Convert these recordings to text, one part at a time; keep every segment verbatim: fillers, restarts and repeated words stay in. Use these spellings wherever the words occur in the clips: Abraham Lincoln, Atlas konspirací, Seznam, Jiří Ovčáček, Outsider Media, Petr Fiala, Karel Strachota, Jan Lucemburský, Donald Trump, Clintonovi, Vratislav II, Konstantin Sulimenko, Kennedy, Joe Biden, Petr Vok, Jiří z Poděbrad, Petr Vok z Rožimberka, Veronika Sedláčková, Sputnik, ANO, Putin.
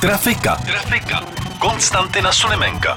Trafika. Trafika. Konstantina Sulimenka.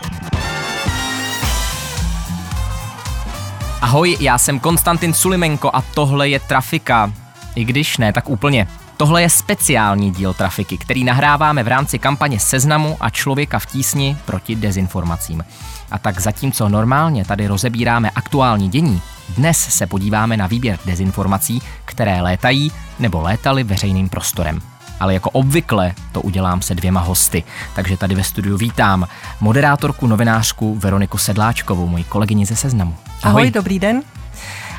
Ahoj, já jsem Konstantin Sulimenko a tohle je Trafika. I když ne, tak úplně. Tohle je speciální díl Trafiky, který nahráváme v rámci kampaně Seznamu a Člověka v tísni proti dezinformacím. A tak zatímco normálně tady rozebíráme aktuální dění, dnes se podíváme na výběr dezinformací, které létají nebo létaly veřejným prostorem. Ale jako obvykle to udělám se dvěma hosty. Takže tady ve studiu vítám moderátorku, novinářku Veroniku Sedláčkovou, moji kolegyni ze Seznamu. Ahoj. Ahoj, dobrý den.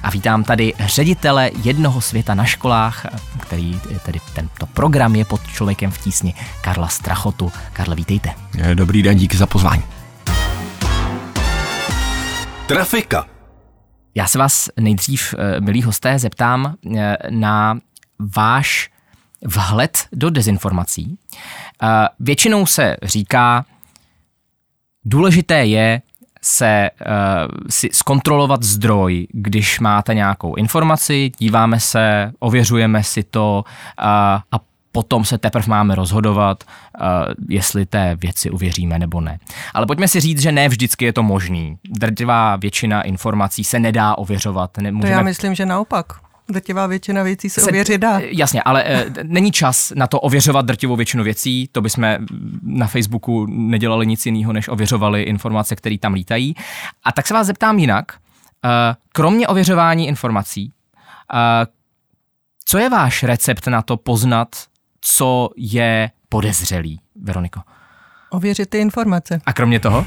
A vítám tady ředitele Jednoho světa na školách, který tedy tento program je pod Člověkem v tísni, Karla Strachotu. Karle, vítejte. Dobrý den, díky za pozvání. Trafika. Já se vás nejdřív, milí hosté, zeptám na váš vhled do dezinformací. Většinou se říká, důležité je se si zkontrolovat zdroj, když máte nějakou informaci, díváme se, ověřujeme si to a potom se teprve máme rozhodovat, jestli té věci uvěříme nebo ne. Ale pojďme si říct, že ne vždycky je to možný. Drtivá většina informací se nedá ověřovat. Nemůžeme... To já myslím, že naopak. Drtivá většina věcí se, se ověřit dá. Jasně, ale e, není čas na to ověřovat drtivou většinu věcí, to bychom na Facebooku nedělali nic jiného, než ověřovali informace, které tam lítají. A tak se vás zeptám jinak, e, kromě ověřování informací, e, co je váš recept na to poznat, co je podezřelý, Veroniko? Ověřit ty informace. A kromě toho?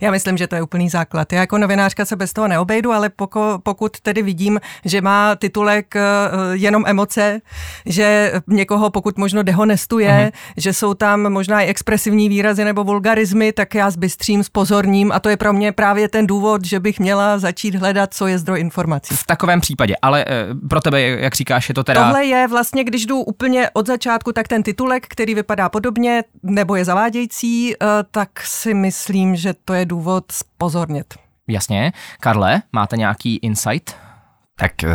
Já myslím, že to je úplný základ. Já jako novinářka se bez toho neobejdu, ale poko, pokud tedy vidím, že má titulek jenom emoce, že někoho pokud možno dehonestuje, uh-huh. že jsou tam možná i expresivní výrazy nebo vulgarizmy, tak já zbystřím, zpozorním a to je pro mě právě ten důvod, že bych měla začít hledat, co je zdroj informací. V takovém případě, ale pro tebe, jak říkáš, je to teda... Tohle je vlastně, když jdu úplně od začátku, tak ten titulek, který vypadá podobně nebo je zavádějící, tak si myslím, že to je důvod zpozornit. Jasně. Karle, máte nějaký insight? Tak e,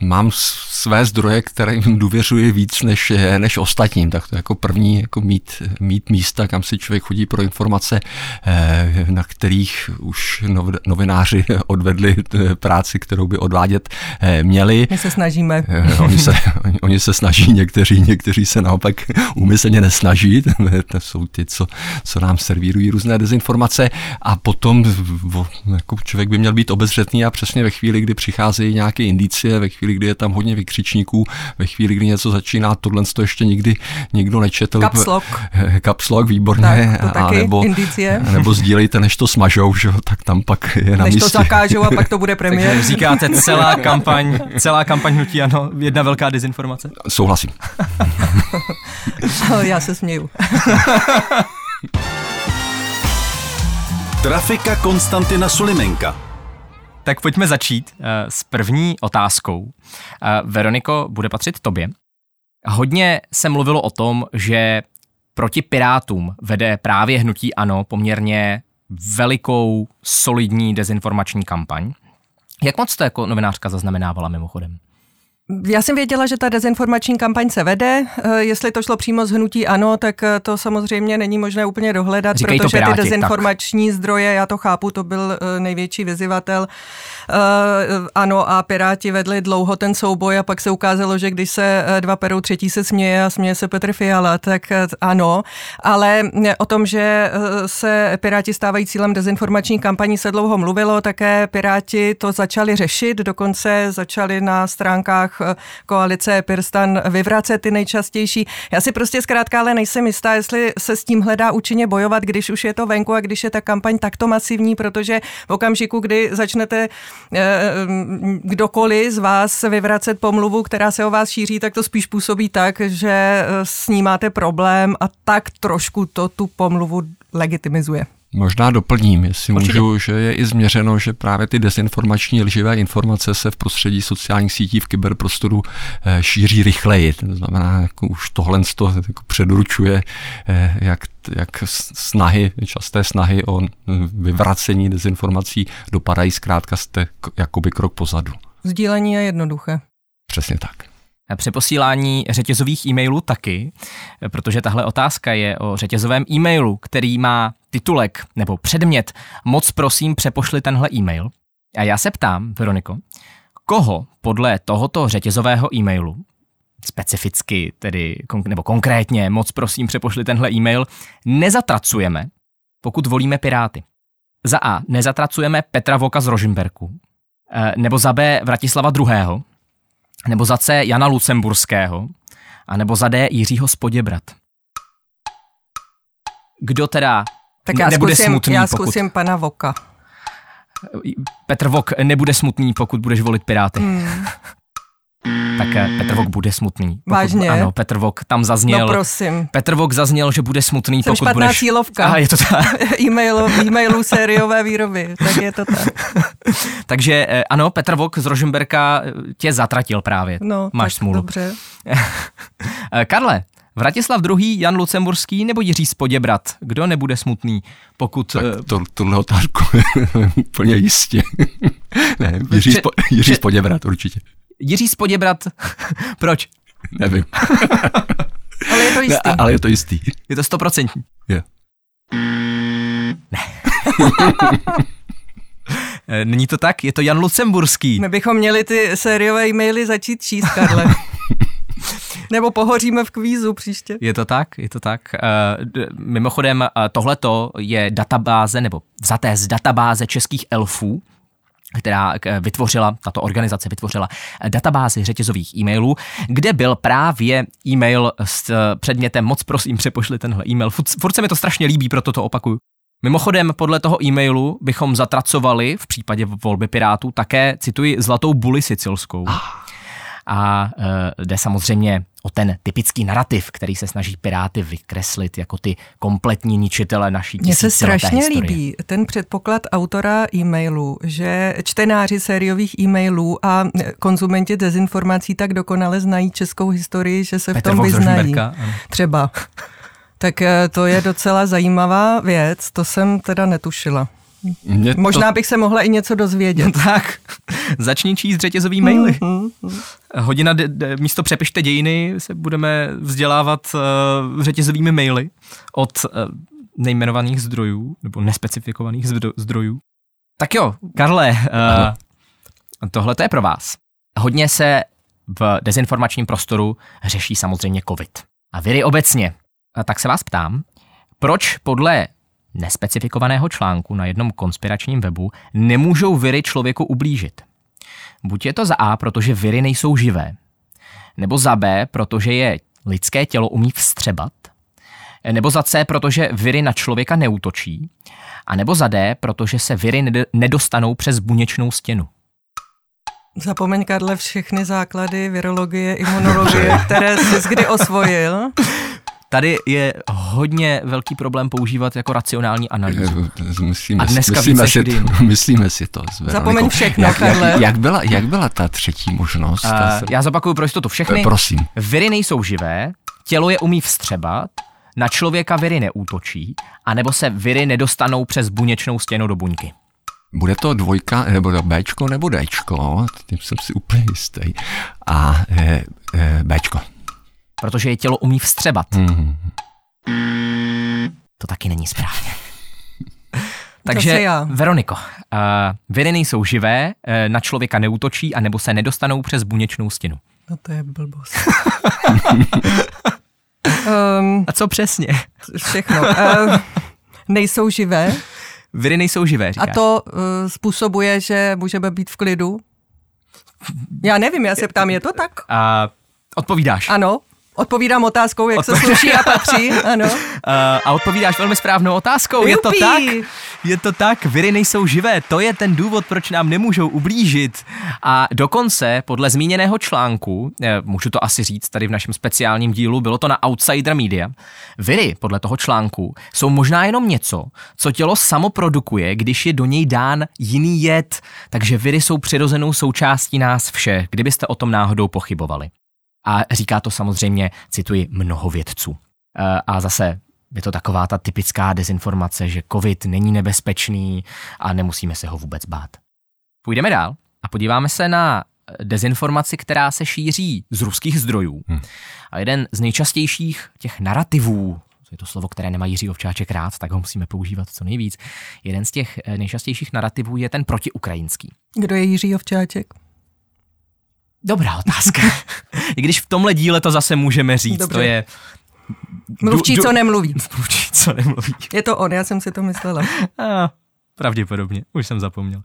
mám své zdroje, kterým důvěřuji víc než, než ostatním. Tak to jako první jako mít, mít místa, kam si člověk chodí pro informace, e, na kterých už nov, novináři odvedli práci, kterou by odvádět e, měli. My se snažíme. E, oni, se, oni, oni se snaží, někteří, někteří se naopak úmyslně nesnaží. To jsou ty, co, co nám servírují různé dezinformace. A potom o, jako člověk by měl být obezřetný a přesně ve chvíli, kdy přicházejí nějaké indicie, ve chvíli, kdy je tam hodně vykřičníků, ve chvíli, kdy něco začíná, tohle to ještě nikdy nikdo nečetl. Caps lock. Caps lock, výborně. Tak, a nebo, indicie. Nebo sdílejte, než to smažou, že? Tak tam pak je na než místě. Než to zakážou a pak to bude premiér. Takže říkáte celá kampaň, celá kampaň hnutí ANO, jedna velká dezinformace. Souhlasím. Já se směju. Trafika Konstantina Sulimenka. Tak pojďme začít uh, s první otázkou. Uh, Veroniko, bude patřit tobě. Hodně se mluvilo o tom, že proti Pirátům vede právě hnutí ANO poměrně velikou, solidní dezinformační kampaň. Jak moc to jako novinářka zaznamenávala mimochodem? Já jsem věděla, že ta dezinformační kampaň se vede. Jestli to šlo přímo z hnutí ANO, tak to samozřejmě není možné úplně dohledat, říkají protože Piráti, ty dezinformační tak. zdroje, já to chápu, to byl největší vyzývatel. ANO a Piráti vedli dlouho ten souboj a pak se ukázalo, že když se dva perou, třetí se směje a směje se Petr Fiala, tak ano. Ale o tom, že se Piráti stávají cílem dezinformační kampaní, se dlouho mluvilo, také Piráti to začali řešit, dokonce začali na stránkách koalice Pirstan vyvracet ty nejčastější. Já si prostě zkrátka ale nejsem jistá, jestli se s tím hledá účinně bojovat, když už je to venku a když je ta kampaň takto masivní, protože v okamžiku, kdy začnete eh, kdokoliv z vás vyvracet pomluvu, která se o vás šíří, tak to spíš působí tak, že snímáte problém a tak trošku to tu pomluvu legitimizuje. Možná doplním, jestli Určitě. můžu, že je i změřeno, že právě ty dezinformační lživé informace se v prostředí sociálních sítí v kyberprostoru šíří rychleji. To znamená, jako už tohle to jako předurčuje, jak, jak snahy, časté snahy o vyvracení dezinformací dopadají zkrátka jste jakoby krok pozadu. Sdílení je jednoduché. Přesně tak. Přeposílání řetězových e-mailů taky, protože tahle otázka je o řetězovém e-mailu, který má titulek nebo předmět moc prosím přepošli tenhle e-mail. A já se ptám, Veroniko, koho podle tohoto řetězového e-mailu, specificky tedy nebo konkrétně moc prosím přepošli tenhle e-mail, nezatracujeme, pokud volíme Piráty. Za A nezatracujeme Petra Voka z Rožimberku, nebo za B Vratislava druhého, nebo za C Jana Lucemburského, a nebo za D Jiřího z Poděbrad. Kdo teda tak já nebude zkusím, smutný, já zkusím pokud... pana Voka. Petr Vok nebude smutný, pokud budeš volit Piráty. Hmm. Tak Petr Vok bude smutný. Pokud, Vážně? Ano, Petr Vok tam zazněl. No prosím. Petr Vok zazněl, že bude smutný, Jsem pokud budeš... Jsem špatná cílovka. Aha, je to tak. E-mailu, e-mailu sériové výroby, tak je to tak. Takže ano, Petr Vok z Rožimberka tě zatratil právě. No, máš smůlu. Dobře. Karle, Vratislav druhý, Jan Lucemburský nebo Jiří z Poděbrad? Kdo nebude smutný, pokud... Tak to, tohle otázku úplně jistě. Ne, Jiří, Pře- Spo- Jiří Pře- z Poděbrad určitě. Jiří z Poděbrad, proč? Nevím. Ale je to jistý. Ne, ale je to jistý. Je to stoprocentní. Je. Ne. Není to tak, je to Jan Lucemburský. My bychom měli ty sériové e-maily začít číst, Karle. Nebo pohoříme v kvízu příště. Je to tak, je to tak. Mimochodem, tohleto je databáze, nebo vzaté z databáze českých elfů, která vytvořila, tato organizace vytvořila databázi řetězových e-mailů, kde byl právě e-mail s předmětem moc prosím přepošli tenhle e-mail. Furt, furt se mi to strašně líbí, proto to opakuju. Mimochodem, podle toho e-mailu bychom zatracovali v případě volby Pirátů také, cituji, zlatou buli sicilskou. A e, jde samozřejmě o ten typický narrativ, který se snaží Piráty vykreslit jako ty kompletní ničitele naší tisícileté historie. Mně se strašně líbí ten předpoklad autora e-mailu, že čtenáři sériových e-mailů a konzumenti dezinformací tak dokonale znají českou historii, že se Petr v tom vyznají. Třeba. Tak to je docela zajímavá věc, to jsem teda netušila. Mě Možná to... bych se mohla i něco dozvědět. Tak, začni číst řetězový maily. Mm-hmm. Hodina, de, de, místo přepište dějiny, se budeme vzdělávat uh, řetězovými maily od uh, nejmenovaných zdrojů, nebo nespecifikovaných zdro, zdrojů. Tak jo, Karle, uh, tohle to je pro vás. Hodně se v dezinformačním prostoru řeší samozřejmě COVID. A viry obecně. A tak se vás ptám, proč podle nespecifikovaného článku na jednom konspiračním webu nemůžou viry člověku ublížit. Buď je to za A, protože viry nejsou živé, nebo za B, protože je lidské tělo umí vstřebat, nebo za C, protože viry na člověka neútočí, a nebo za D, protože se viry nedostanou přes buněčnou stěnu. Zapomeň, Karle, všechny základy virologie, imunologie, které jsi kdy osvojil. Tady je hodně velký problém používat jako racionální analýzu. Myslíme, a dneska myslíme si to. Myslíme si to s Veronikou. Zapomeň všechno, jak, jak, jak, byla, jak byla ta třetí možnost? Uh, ta se... Já zopakuju pro jistotu všechny. Prosím. Viry nejsou živé, tělo je umí vstřebat, na člověka viry neútočí, anebo se viry nedostanou přes buněčnou stěnu do buňky. Bude to dvojka, nebo to Bčko, nebo Dčko, tím jsem si úplně jistý. A e, e, Bčko. Protože je tělo umí vstřebat. Mm. To taky není správně. Takže, Veroniko, uh, viry nejsou živé, uh, na člověka neútočí, anebo se nedostanou přes buněčnou stěnu. No to je blbost. um, A co přesně? Všechno. Uh, nejsou živé. Viry nejsou živé, říkáš. A to uh, způsobuje, že můžeme být v klidu? Já nevím, já se ptám, je to tak? Uh, Odpovídáš. Ano, Odpovídám otázkou, jak se sluší a patří. Ano. A odpovídáš velmi správnou otázkou. Jupi. Je to tak? Je to tak, viry nejsou živé. To je ten důvod, proč nám nemůžou ublížit. A dokonce, podle zmíněného článku, můžu to asi říct tady v našem speciálním dílu, bylo to na Outsider Media, viry, podle toho článku, jsou možná jenom něco, co tělo samo produkuje, když je do něj dán jiný jed. Takže viry jsou přirozenou součástí nás všech, kdybyste o tom náhodou pochybovali. A říká to samozřejmě, cituji, mnoho vědců. A zase je to taková ta typická dezinformace, že covid není nebezpečný a nemusíme se ho vůbec bát. Půjdeme dál a podíváme se na dezinformaci, která se šíří z ruských zdrojů. Hmm. A jeden z nejčastějších těch narativů, je to slovo, které nemá Jiří Ovčáček rád, tak ho musíme používat co nejvíc, jeden z těch nejčastějších narativů je ten protiukrajinský. Kdo je Jiří Ovčáček? Dobrá otázka. I když v tomhle díle to zase můžeme říct, dobře. To je... Mluvčí, du, du, co nemluví. Mluvčí, co nemluví. Je to on, já jsem si to myslela. A, pravděpodobně, už jsem zapomněl.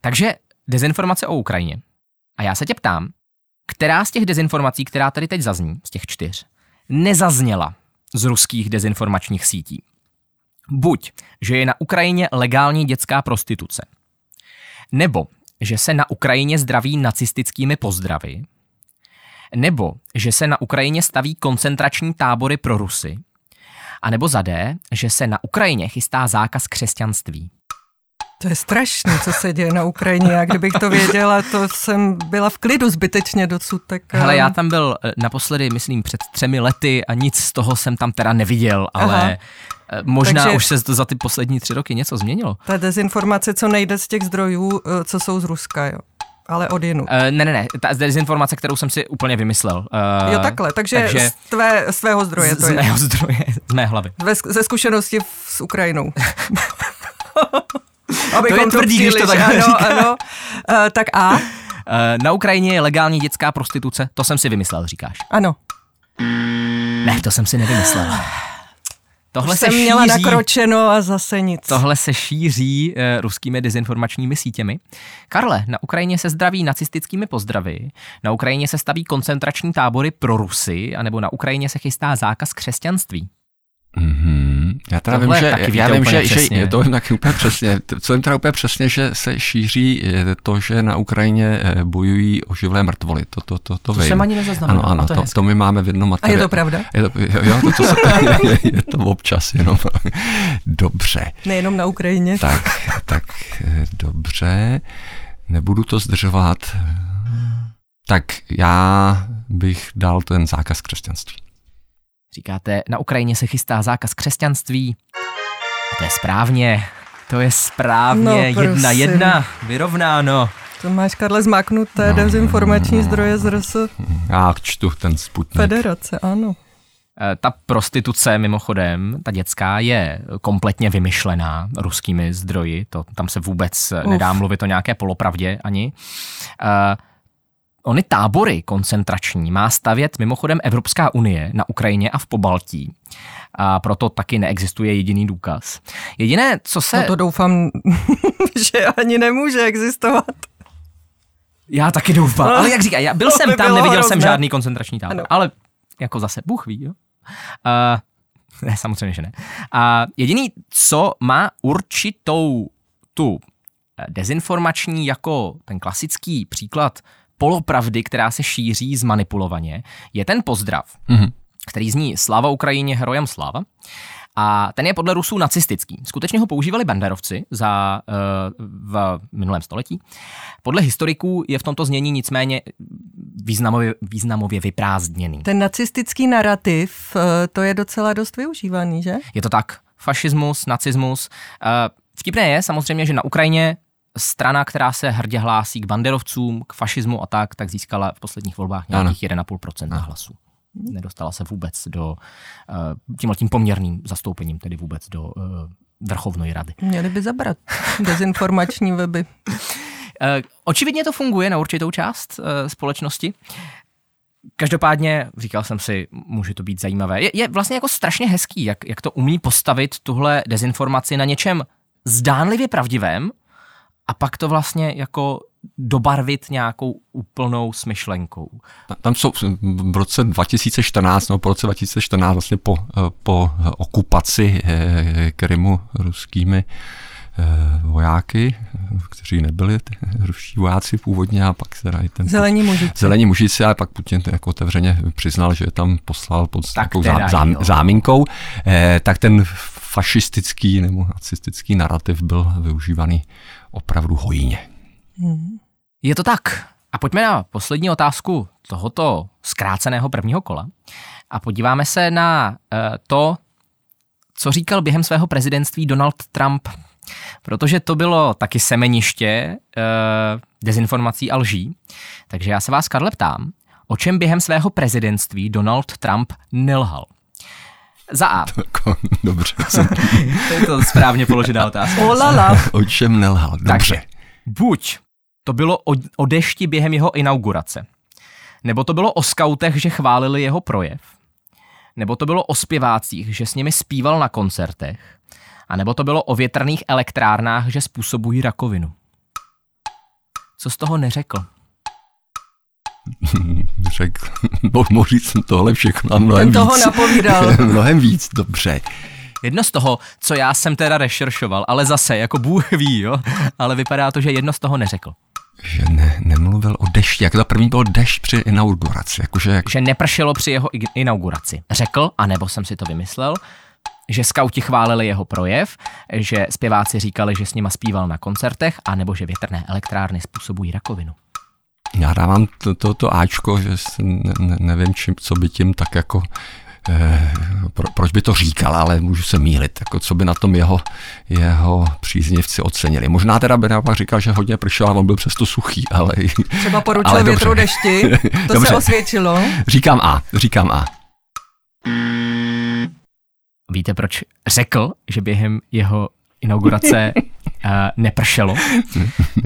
Takže dezinformace o Ukrajině. A já se tě ptám, která z těch dezinformací, která tady teď zazní, z těch čtyř, nezazněla z ruských dezinformačních sítí? Buď, že je na Ukrajině legální dětská prostituce, nebo že se na Ukrajině zdraví nacistickými pozdravy, nebo že se na Ukrajině staví koncentrační tábory pro Rusy, a nebo za D, že se na Ukrajině chystá zákaz křesťanství. To je strašné, co se děje na Ukrajině. Já kdybych to věděla, to jsem byla v klidu zbytečně docud. Tak... Hele, já tam byl naposledy, myslím, před třemi lety a nic z toho jsem tam teda neviděl, ale... Aha. Možná takže už se to za ty poslední tři roky něco změnilo. Ta dezinformace, co nejde z těch zdrojů, co jsou z Ruska, jo. Ale odjinu. Uh, ne, ne, ne, ta dezinformace, kterou jsem si úplně vymyslel. Uh, jo, takhle, takže, takže z tvé, svého zdroje z, to je. Z mého zdroje, z mé hlavy. Tvé, ze zkušenosti s Ukrajinou. Abychom to je tvrdý, když to takhle říká. Ano, ano. Uh, tak a? Uh, na Ukrajině je legální dětská prostituce, to jsem si vymyslel, říkáš. Ano. Ne, to jsem si nevymyslel. Tohle se šíří, měla nakročeno a zase nic. Tohle se šíří e, ruskými dezinformačními sítěmi. Karle, na Ukrajině se zdraví nacistickými pozdravy, na Ukrajině se staví koncentrační tábory pro Rusy, anebo na Ukrajině se chystá zákaz křesťanství. Mm-hmm. Já teda tohle vím, že, já vím, že, že to vím taky úplně přesně. Co vím teda úplně přesně, že se šíří to, že na Ukrajině bojují o živlé mrtvoly. To, to, to, to, to jsem ani nezaznamenal. Ano, ano, to, to, to my máme v jednom materiálu. A je to pravda? Je to, jo, jo, to, to se, je, je to občas jenom. Dobře. Nejenom na Ukrajině. Tak, tak dobře. Nebudu to zdržovat. Tak já bych dal ten zákaz křesťanství. Říkáte, na Ukrajině se chystá zákaz křesťanství. To je správně. To je správně. No, jedna jedna. Vyrovnáno. To máš, Karle, zmáknuté dezinformační zdroje z Rusu. Já čtu ten Sputnik. Federace, ano. Ta prostituce, mimochodem, ta dětská, je kompletně vymyšlená ruskými zdroji. To, tam se vůbec Uf. nedá mluvit o nějaké polopravdě ani. Uh, Ony tábory koncentrační má stavět mimochodem Evropská unie na Ukrajině a v Pobaltí. A proto taky neexistuje jediný důkaz. Jediné, co se... No to doufám, že ani nemůže existovat. Já taky doufám. No, ale jak říkám, já byl jsem by tam, neviděl hrozné. Jsem žádný koncentrační tábor. Ano. Ale jako zase, Bůh ví, jo? A, ne, samozřejmě, že ne. A jediný, co má určitou tu dezinformační jako ten klasický příklad polopravdy, která se šíří zmanipulovaně, je ten pozdrav, mm-hmm. který zní Sláva Ukrajině, herojam sláva. A ten je podle Rusů nacistický. Skutečně ho používali banderovci za, uh, v minulém století. Podle historiků je v tomto znění nicméně významově, významově vyprázdněný. Ten nacistický narativ, to je docela dost využívaný, že? Je to tak. Fašismus, nacismus. Uh, vtipné je samozřejmě, že na Ukrajině strana, která se hrdě hlásí k banderovcům, k fašismu a tak, tak získala v posledních volbách nějakých ano. jedna celá pět procenta ano. hlasů. Nedostala se vůbec do tímhletím poměrným zastoupením, tedy vůbec do uh, vrchovné rady. Měli by zabrat dezinformační weby. Očividně to funguje na určitou část uh, společnosti. Každopádně, říkal jsem si, může to být zajímavé. Je, je vlastně jako strašně hezký, jak, jak to umí postavit tuhle dezinformaci na něčem zdánlivě pravdivém, a pak to vlastně jako dobarvit nějakou úplnou smyšlenkou. Tam jsou v roce dva tisíce čtrnáct, no po roce dva tisíce čtrnáct vlastně po, po okupaci Krymu ruskými vojáky, kteří nebyli ruští vojáci původně a pak se dají ten zelení mužici. Zelení mužici a pak Putin jako otevřeně přiznal, že je tam poslal pod nějakou zá, zá, záminkou, eh, tak ten fašistický nebo nacistický narrativ byl využívaný opravdu hojně. Je to tak. A pojďme na poslední otázku tohoto zkráceného prvního kola a podíváme se na eh, to, co říkal během svého prezidentství Donald Trump, protože to bylo taky semeniště e, dezinformací a lží. Takže já se vás, Karle, ptám, o čem během svého prezidentství Donald Trump nelhal? Za A. Dobře. To je to správně položená otázka. Olala. O čem nelhal? Dobře. Takže buď to bylo o, o dešti během jeho inaugurace, nebo to bylo o skautech, že chválili jeho projev, nebo to bylo o zpěvácích, že s nimi zpíval na koncertech, a nebo to bylo o větrných elektrárnách, že způsobují rakovinu. Co z toho neřekl? Řekl, možná jsem tohle všechno mnohem toho víc. Napovídal. Mnohem víc, dobře. Jedno z toho, co já jsem teda rešeršoval, ale zase, jako Bůh ví, jo, ale vypadá to, že jedno z toho neřekl. Že ne, nemluvil o dešti, jako ta první byl dešť při inauguraci. Jakože jak... Že nepršelo při jeho inauguraci. Řekl, anebo jsem si to vymyslel, že skauti chválili jeho projev, že zpěváci říkali, že s nima zpíval na koncertech, anebo že větrné elektrárny způsobují rakovinu. Já dávám to, to, to áčko, že ne, ne, nevím, čím, co by tím tak jako, eh, pro, proč by to říkal, ale můžu se mýlit, jako co by na tom jeho, jeho příznivci ocenili. Možná teda by naopak říkal, že hodně pršel a on byl přesto suchý, ale... Třeba poručil ale větru dešti, to dobře. Se osvědčilo. Říkám A, říkám A. Víte, proč řekl, že během jeho inaugurace uh, nepršelo?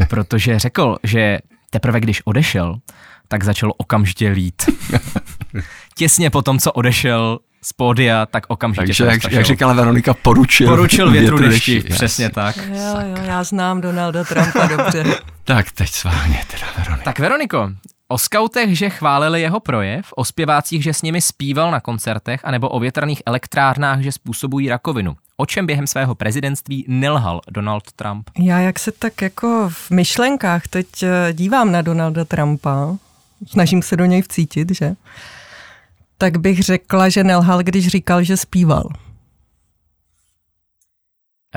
Protože řekl, že teprve když odešel, tak začalo okamžitě lít. Těsně po tom, co odešel z pódia, tak okamžitě. Takže, jak, jak říkala Veronika, poručil, poručil větru, větru dešti. dešti. Přesně tak. Jo, jo, já znám Donalda Trumpa dobře. Tak teď s vámi teda, Veroniko. Tak Veroniko, o skautech, že chválili jeho projev, o zpěvácích, že s nimi zpíval na koncertech, anebo o větrných elektrárnách, že způsobují rakovinu. O čem během svého prezidentství nelhal Donald Trump? Já jak se tak jako v myšlenkách teď dívám na Donalda Trumpa, snažím se do něj vcítit, že? Tak bych řekla, že nelhal, když říkal, že zpíval.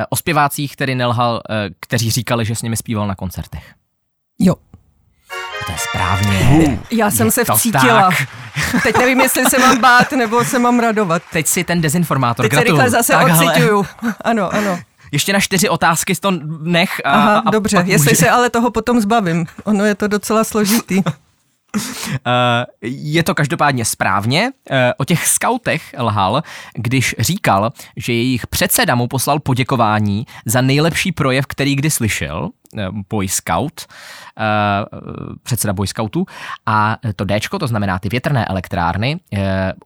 O zpěvácích tedy nelhal, kteří říkali, že s nimi zpíval na koncertech. Jo. To je správně. Uh, Já jsem se vcítila. Tak. Teď nevím, jestli se mám bát, nebo se mám radovat. Teď si ten dezinformátor. Teď gratuluju. Teď se rychle zase odcituju. Ano, ano. Ještě na čtyři otázky z toho nech. A, Aha, a dobře, jestli může... se ale toho potom zbavím. Ono je to docela složitý. Je to každopádně správně. O těch skautech lhal, když říkal, že jejich předseda mu poslal poděkování za nejlepší projev, který kdy slyšel, Boy Scout, předseda Boy Scoutů, a to Dčko, to znamená ty větrné elektrárny,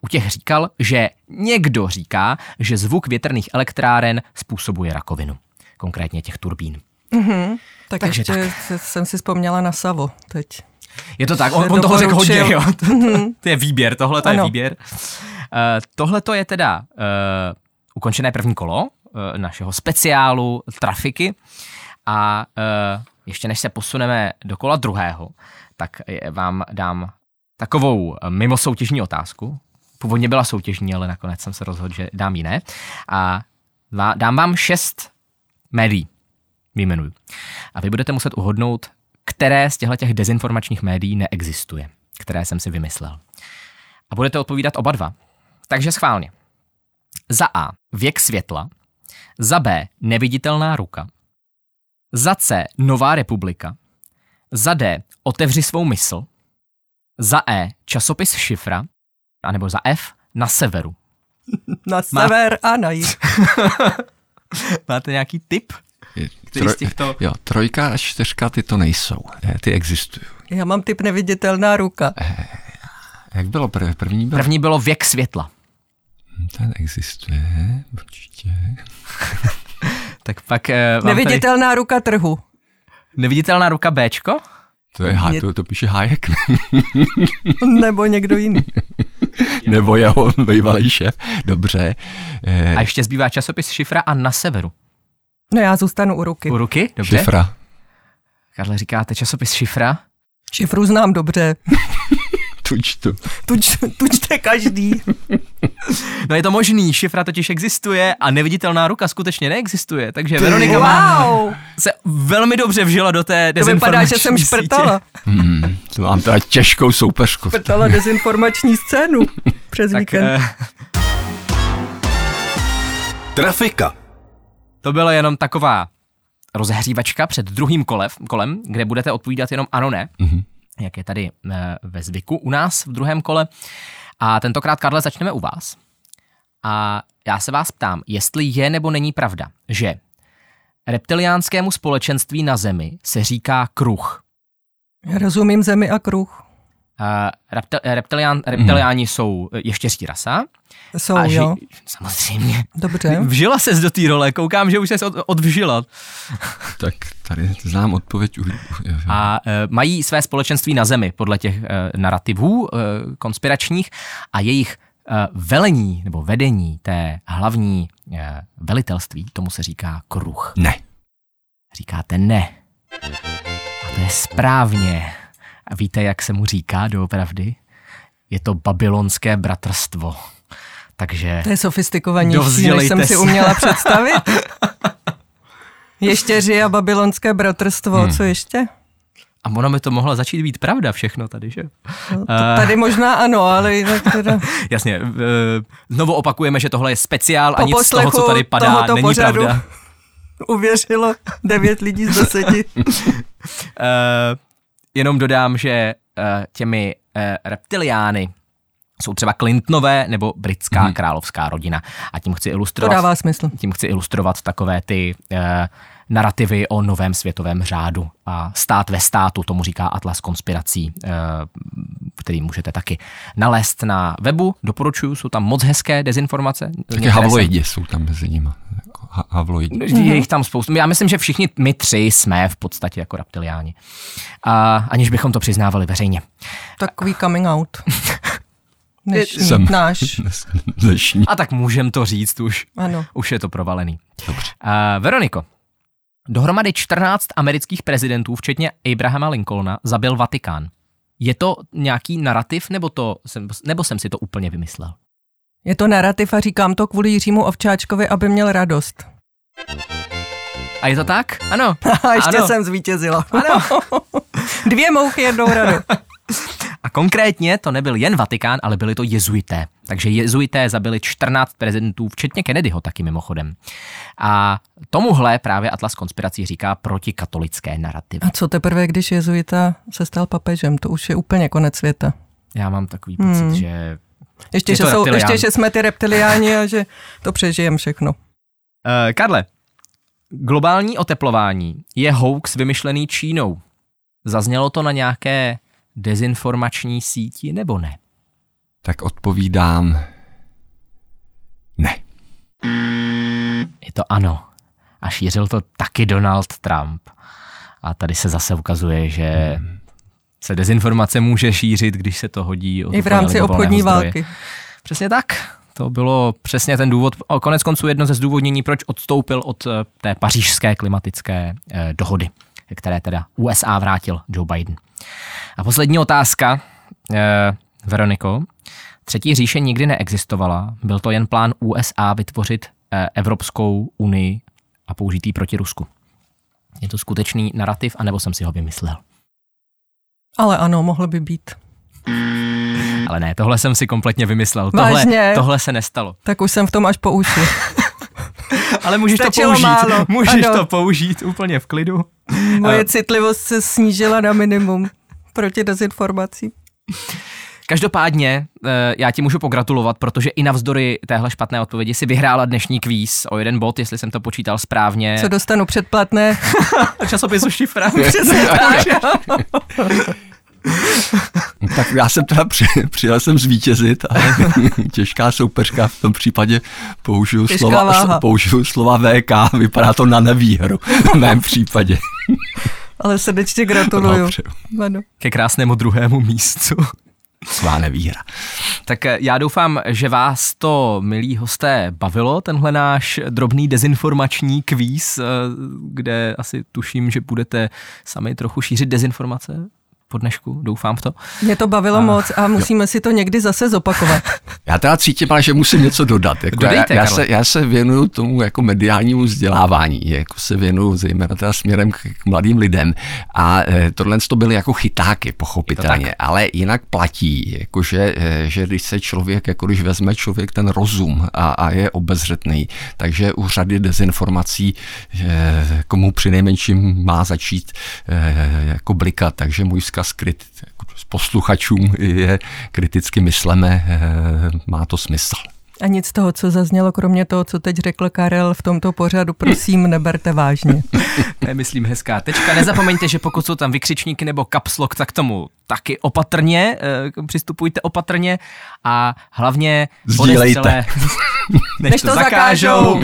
u těch říkal, že někdo říká, že zvuk větrných elektráren způsobuje rakovinu, konkrétně těch turbín. Mm-hmm. Tak Takže ještě tak. jsem si vzpomněla na Savo teď. Je to tak, on, on toho řekl hodně, jo. To, to, to je výběr, tohle to je výběr. Uh, tohle to je teda uh, ukončené první kolo uh, našeho speciálu trafiky a uh, ještě než se posuneme do kola druhého, tak vám dám takovou mimosoutěžní otázku. Původně byla soutěžní, ale nakonec jsem se rozhodl, že dám jiné. A dám vám šest médií, vyjmenuju. A vy budete muset uhodnout, které z těchto dezinformačních médií neexistuje, které jsem si vymyslel. A budete odpovídat oba dva. Takže schválně. Za A věk světla, za B neviditelná ruka, za C Nová republika, za D otevři svou mysl, za E časopis Šifra, anebo za F na severu. Na sever Má... a na jih. Máte nějaký tip? Troj, těchto... Jo, trojka a čtyřka, ty to nejsou, ty existují. Já mám typ neviditelná ruka. Eh, jak bylo prv, první? Bylo... První bylo věk světla. Ten existuje, určitě. Tak pak... Eh, neviditelná tady... ruka trhu. Neviditelná ruka Bčko? To, je, Mě... to, to píše Hájek. Nebo někdo jiný. Nebo jeho bývalý šéf. Dobře. A ještě zbývá časopis Šifra a Na severu. No já zůstanu u Ruky. U Ruky? Dobře. Šifra. Karle, říkáte časopis Šifra? Šifru znám dobře. Tučtu. Tuč, tučte každý. No je to možný, Šifra totiž existuje a Neviditelná ruka skutečně neexistuje, takže ty, Veronika wow. má, se velmi dobře vžila do té dezinformační sítě. To vypadá, že jsem šprtala. Hmm, to mám teda těžkou soupeřku. Šprtala dezinformační scénu přes tak, víkend. Eh... Trafika. To byla jenom taková rozehřívačka před druhým kolem, kolem kde budete odpovídat jenom ano, ne. Mm-hmm. Jak je tady ve zvyku u nás v druhém kole. A tentokrát, Karle, začneme u vás. A já se vás ptám, jestli je nebo není pravda, že reptiliánskému společenství na Zemi se říká kruh. Rozumím Zemi a kruh. A reptil, reptilián, reptiliáni mm. jsou ještěří rasa. Jsou, a ži, jo. Samozřejmě. Dobře. Vžila ses do té role, koukám, že už ses od, odvžila. Tak tady znám odpověď. Už, a e, mají své společenství na Zemi, podle těch e, narrativů e, konspiračních, a jejich e, velení, nebo vedení té hlavní e, velitelství, tomu se říká kruh. Ne. Říkáte ne. A to je správně. A víte, jak se mu říká doopravdy? Je to babylonské bratrstvo. Takže to je sofistikovanější, než jsem si uměla představit. Ještěři a babylonské bratrstvo, hmm. co ještě? A ono by to mohla začít být pravda všechno tady, že? No, tady uh, možná ano, ale jinak teda... Jasně, uh, znovu opakujeme, že tohle je speciál po a nic z toho, co tady padá, není pořadu pravda. Uvěřilo devět lidí z deseti. uh, Jenom dodám, že těmi reptiliány jsou třeba Clintonové nebo britská hmm. královská rodina. A tím chci ilustrovat, to dává smysl. Tím chci ilustrovat takové ty eh, narrativy o novém světovém řádu. A stát ve státu, tomu říká Atlas konspirací, eh, který můžete taky nalézt na webu. Doporučuju, jsou tam moc hezké dezinformace. Také havloidi jsou tam mezi nimi. Ha- havloidi. Je jich tam spoustu. Já myslím, že všichni my tři jsme v podstatě jako reptiliáni. A, aniž bychom to přiznávali veřejně. Takový coming out. Dnešní. Jsem náš. Dnešní. A tak můžem to říct už. Ano. Už je to provalený. Dobře. Uh, Veroniko, dohromady čtrnáct amerických prezidentů, včetně Abrahama Lincolna, zabil Vatikán. Je to nějaký narrativ, nebo, to, nebo jsem si to úplně vymyslel? Je to narrativ a říkám to kvůli Jiřímu Ovčáčkovi, aby měl radost. A je to tak? Ano. A ještě ano. Jsem zvítězila. Ano. Dvě mouchy, jednou radu. A konkrétně to nebyl jen Vatikán, ale byli to jezuité. Takže jezuité zabili čtrnáct prezidentů, včetně Kennedyho taky mimochodem. A tomuhle právě Atlas konspirací říká protikatolické narrativy. A co teprve, když jezuita se stal papežem? To už je úplně konec světa. Já mám takový pocit, hmm. že... Ještě, je že jsou, ještě, že jsme ty reptiliáni a že to přežijeme všechno. Uh, Karle, globální oteplování je hoax vymyšlený Čínou. Zaznělo to na nějaké... dezinformační síti, nebo ne? Tak odpovídám ne. Je to ano. A šířil to taky Donald Trump. A tady se zase ukazuje, že hmm. se dezinformace může šířit, když se to hodí od i v rámci obchodní zdroje. Války. Přesně tak. To bylo přesně ten důvod. Konec konců jedno ze zdůvodnění, proč odstoupil od té pařížské klimatické dohody, které teda U S A vrátil Joe Biden. A poslední otázka, eh, Veroniko. Třetí říše nikdy neexistovala. Byl to jen plán U S A vytvořit eh, Evropskou unii a použít ji proti Rusku. Je to skutečný narrativ, anebo jsem si ho vymyslel? Ale ano, mohl by být. Ale ne, tohle jsem si kompletně vymyslel. Tohle, tohle se nestalo. Tak už jsem v tom až po uši. Ale můžeš stačilo to použít, málo. Můžeš ano. to použít úplně v klidu. Moje citlivost se snížila na minimum proti dezinformacím. Každopádně já ti můžu pogratulovat, protože i navzdory téhle špatné odpovědi si vyhrála dnešní kvíz o jeden bod, jestli jsem to počítal správně. Co dostanu předplatné? Časopisu Šifra. Přesně tak. Tak já jsem teda při, přijel jsem zvítězit, ale těžká soupeřka v tom případě použiju slova, použiju slova V K, vypadá to na nevýhru v mém případě. ale srdečně gratuluju. Ke krásnému druhému místu. Svá nevíra. Tak já doufám, že vás to, milí hosté, bavilo, tenhle náš drobný dezinformační kvíz, kde asi tuším, že budete sami trochu šířit dezinformace po dnešku, doufám v to. Mě to bavilo a, moc a musíme jo. si to někdy zase zopakovat. Já teda cítím, ale že musím něco dodat. Jako Dodejte, já, já, se, já se věnuju tomu jako mediálnímu vzdělávání, jako se věnuju zejména teda směrem k, k mladým lidem a eh, tohle to byly jako chytáky, pochopitelně, ale jinak platí, jako že, eh, že když se člověk, jako když vezme člověk ten rozum a, a je obezřetný, takže u řady dezinformací eh, komu přinejmenším má začít eh, jako blikat, takže můj skryt s posluchačům je kriticky mysleme, má to smysl. A nic z toho, co zaznělo, kromě toho, co teď řekl Karel v tomto pořadu, prosím, neberte vážně. Ne, myslím, hezká tečka. Nezapomeňte, že pokud jsou tam vykřičníky nebo kapslok, tak tomu taky opatrně, přistupujte opatrně a hlavně podezřelé, než, než to zakážou.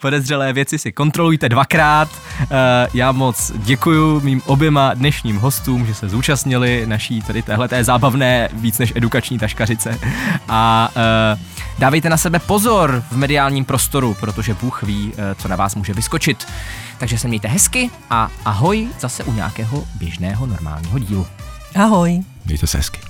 Podezřelé věci si kontrolujte dvakrát. Já moc děkuju mým oběma dnešním hostům, že se zúčastnili naší tady téhleté zábavné, víc než edukační taškařice. A dávejte na sebe pozor v mediálním prostoru, protože Bůh ví, co na vás může vyskočit. Takže se mějte hezky a ahoj zase u nějakého běžného normálního dílu. Ahoj. Mějte se hezky.